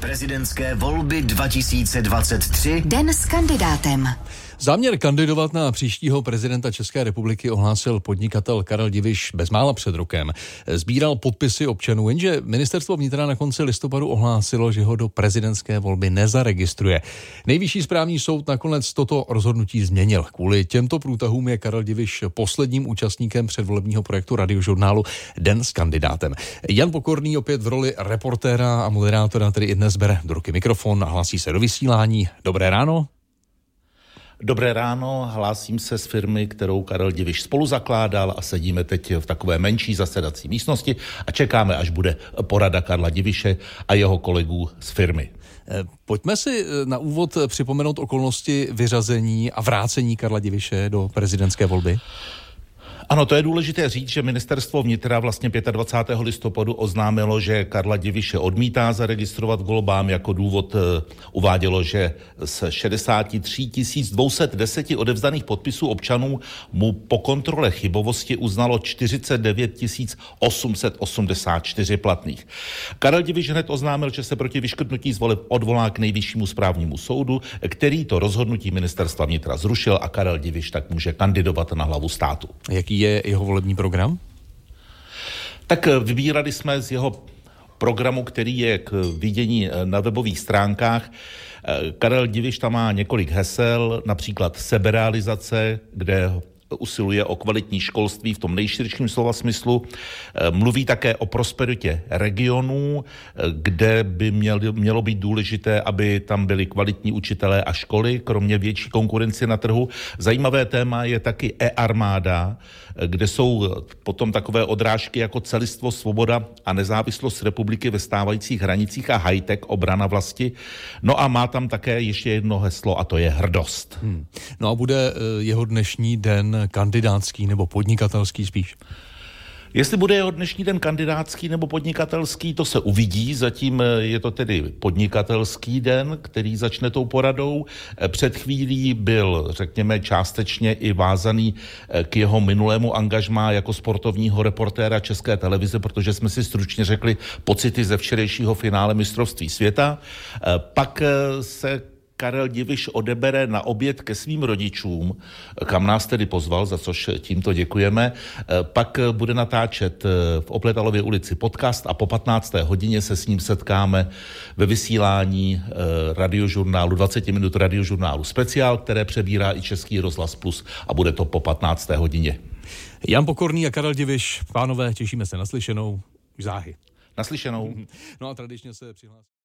Prezidentské volby 2023. Den s kandidátem. Záměr kandidovat na příštího prezidenta České republiky ohlásil podnikatel Karel Diviš bezmála před rokem. Sbíral podpisy občanů, jenže ministerstvo vnitra na konci listopadu ohlásilo, že ho do prezidentské volby nezaregistruje. Nejvyšší správní soud nakonec toto rozhodnutí změnil. Kvůli těmto průtahům je Karel Diviš posledním účastníkem předvolebního projektu radiožurnálu Den s kandidátem. Jan Pokorný opět v roli reportéra a moderátora tedy i dnes bere do ruky mikrofon a hlásí se do vysílání. Dobré ráno. Dobré ráno, hlásím se z firmy, kterou Karel Diviš spoluzakládal, a sedíme teď v takové menší zasedací místnosti a čekáme, až bude porada Karla Diviše a jeho kolegů z firmy. Pojďme si na úvod připomenout okolnosti vyřazení a vrácení Karla Diviše do prezidentské volby. Ano, to je důležité říct, že ministerstvo vnitra vlastně 25. listopadu oznámilo, že Karla Diviše odmítá zaregistrovat volbám. Jako důvod uvádělo, že z 63 210 odevzdaných podpisů občanů mu po kontrole chybovosti uznalo 49 884 platných. Karel Diviš hned oznámil, že se proti vyškrtnutí z voleb odvolá k Nejvyššímu správnímu soudu, který to rozhodnutí ministerstva vnitra zrušil, a Karel Diviš tak může kandidovat na hlavu státu. Jaký je jeho volební program? Tak vybírali jsme z jeho programu, který je k vidění na webových stránkách. Karel Diviš tam má několik hesel, například seberealizace, kde usiluje o kvalitní školství v tom nejširším slova smyslu. Mluví také o prosperitě regionů, kde by mělo být důležité, aby tam byli kvalitní učitelé a školy, kromě větší konkurence na trhu. Zajímavé téma je taky e-armáda, kde jsou potom takové odrážky jako celistvo, svoboda a nezávislost republiky ve stávajících hranicích a high-tech, obrana vlasti. No a má tam také ještě jedno heslo, a to je hrdost. No a bude jeho dnešní den kandidátský nebo podnikatelský spíš? Jestli bude jeho dnešní den kandidátský nebo podnikatelský, to se uvidí. Zatím je to tedy podnikatelský den, který začne tou poradou. Před chvílí byl, řekněme, částečně i vázaný k jeho minulému angažmá jako sportovního reportéra České televize, protože jsme si stručně řekli pocity ze včerejšího finále mistrovství světa. Pak se Karel Diviš odebere na oběd ke svým rodičům, kam nás tedy pozval, za což tímto děkujeme. Pak bude natáčet v Opletalově ulici podcast a po 15. hodině se s ním setkáme ve vysílání radiožurnálu, 20 minut radiožurnálu speciál, které přebírá i Český rozhlas Plus, a bude to po 15. hodině. Jan Pokorný a Karel Diviš, pánové, těšíme se na slyšenou. Záhy. Naslyšenou. No a tradičně se přihlásí.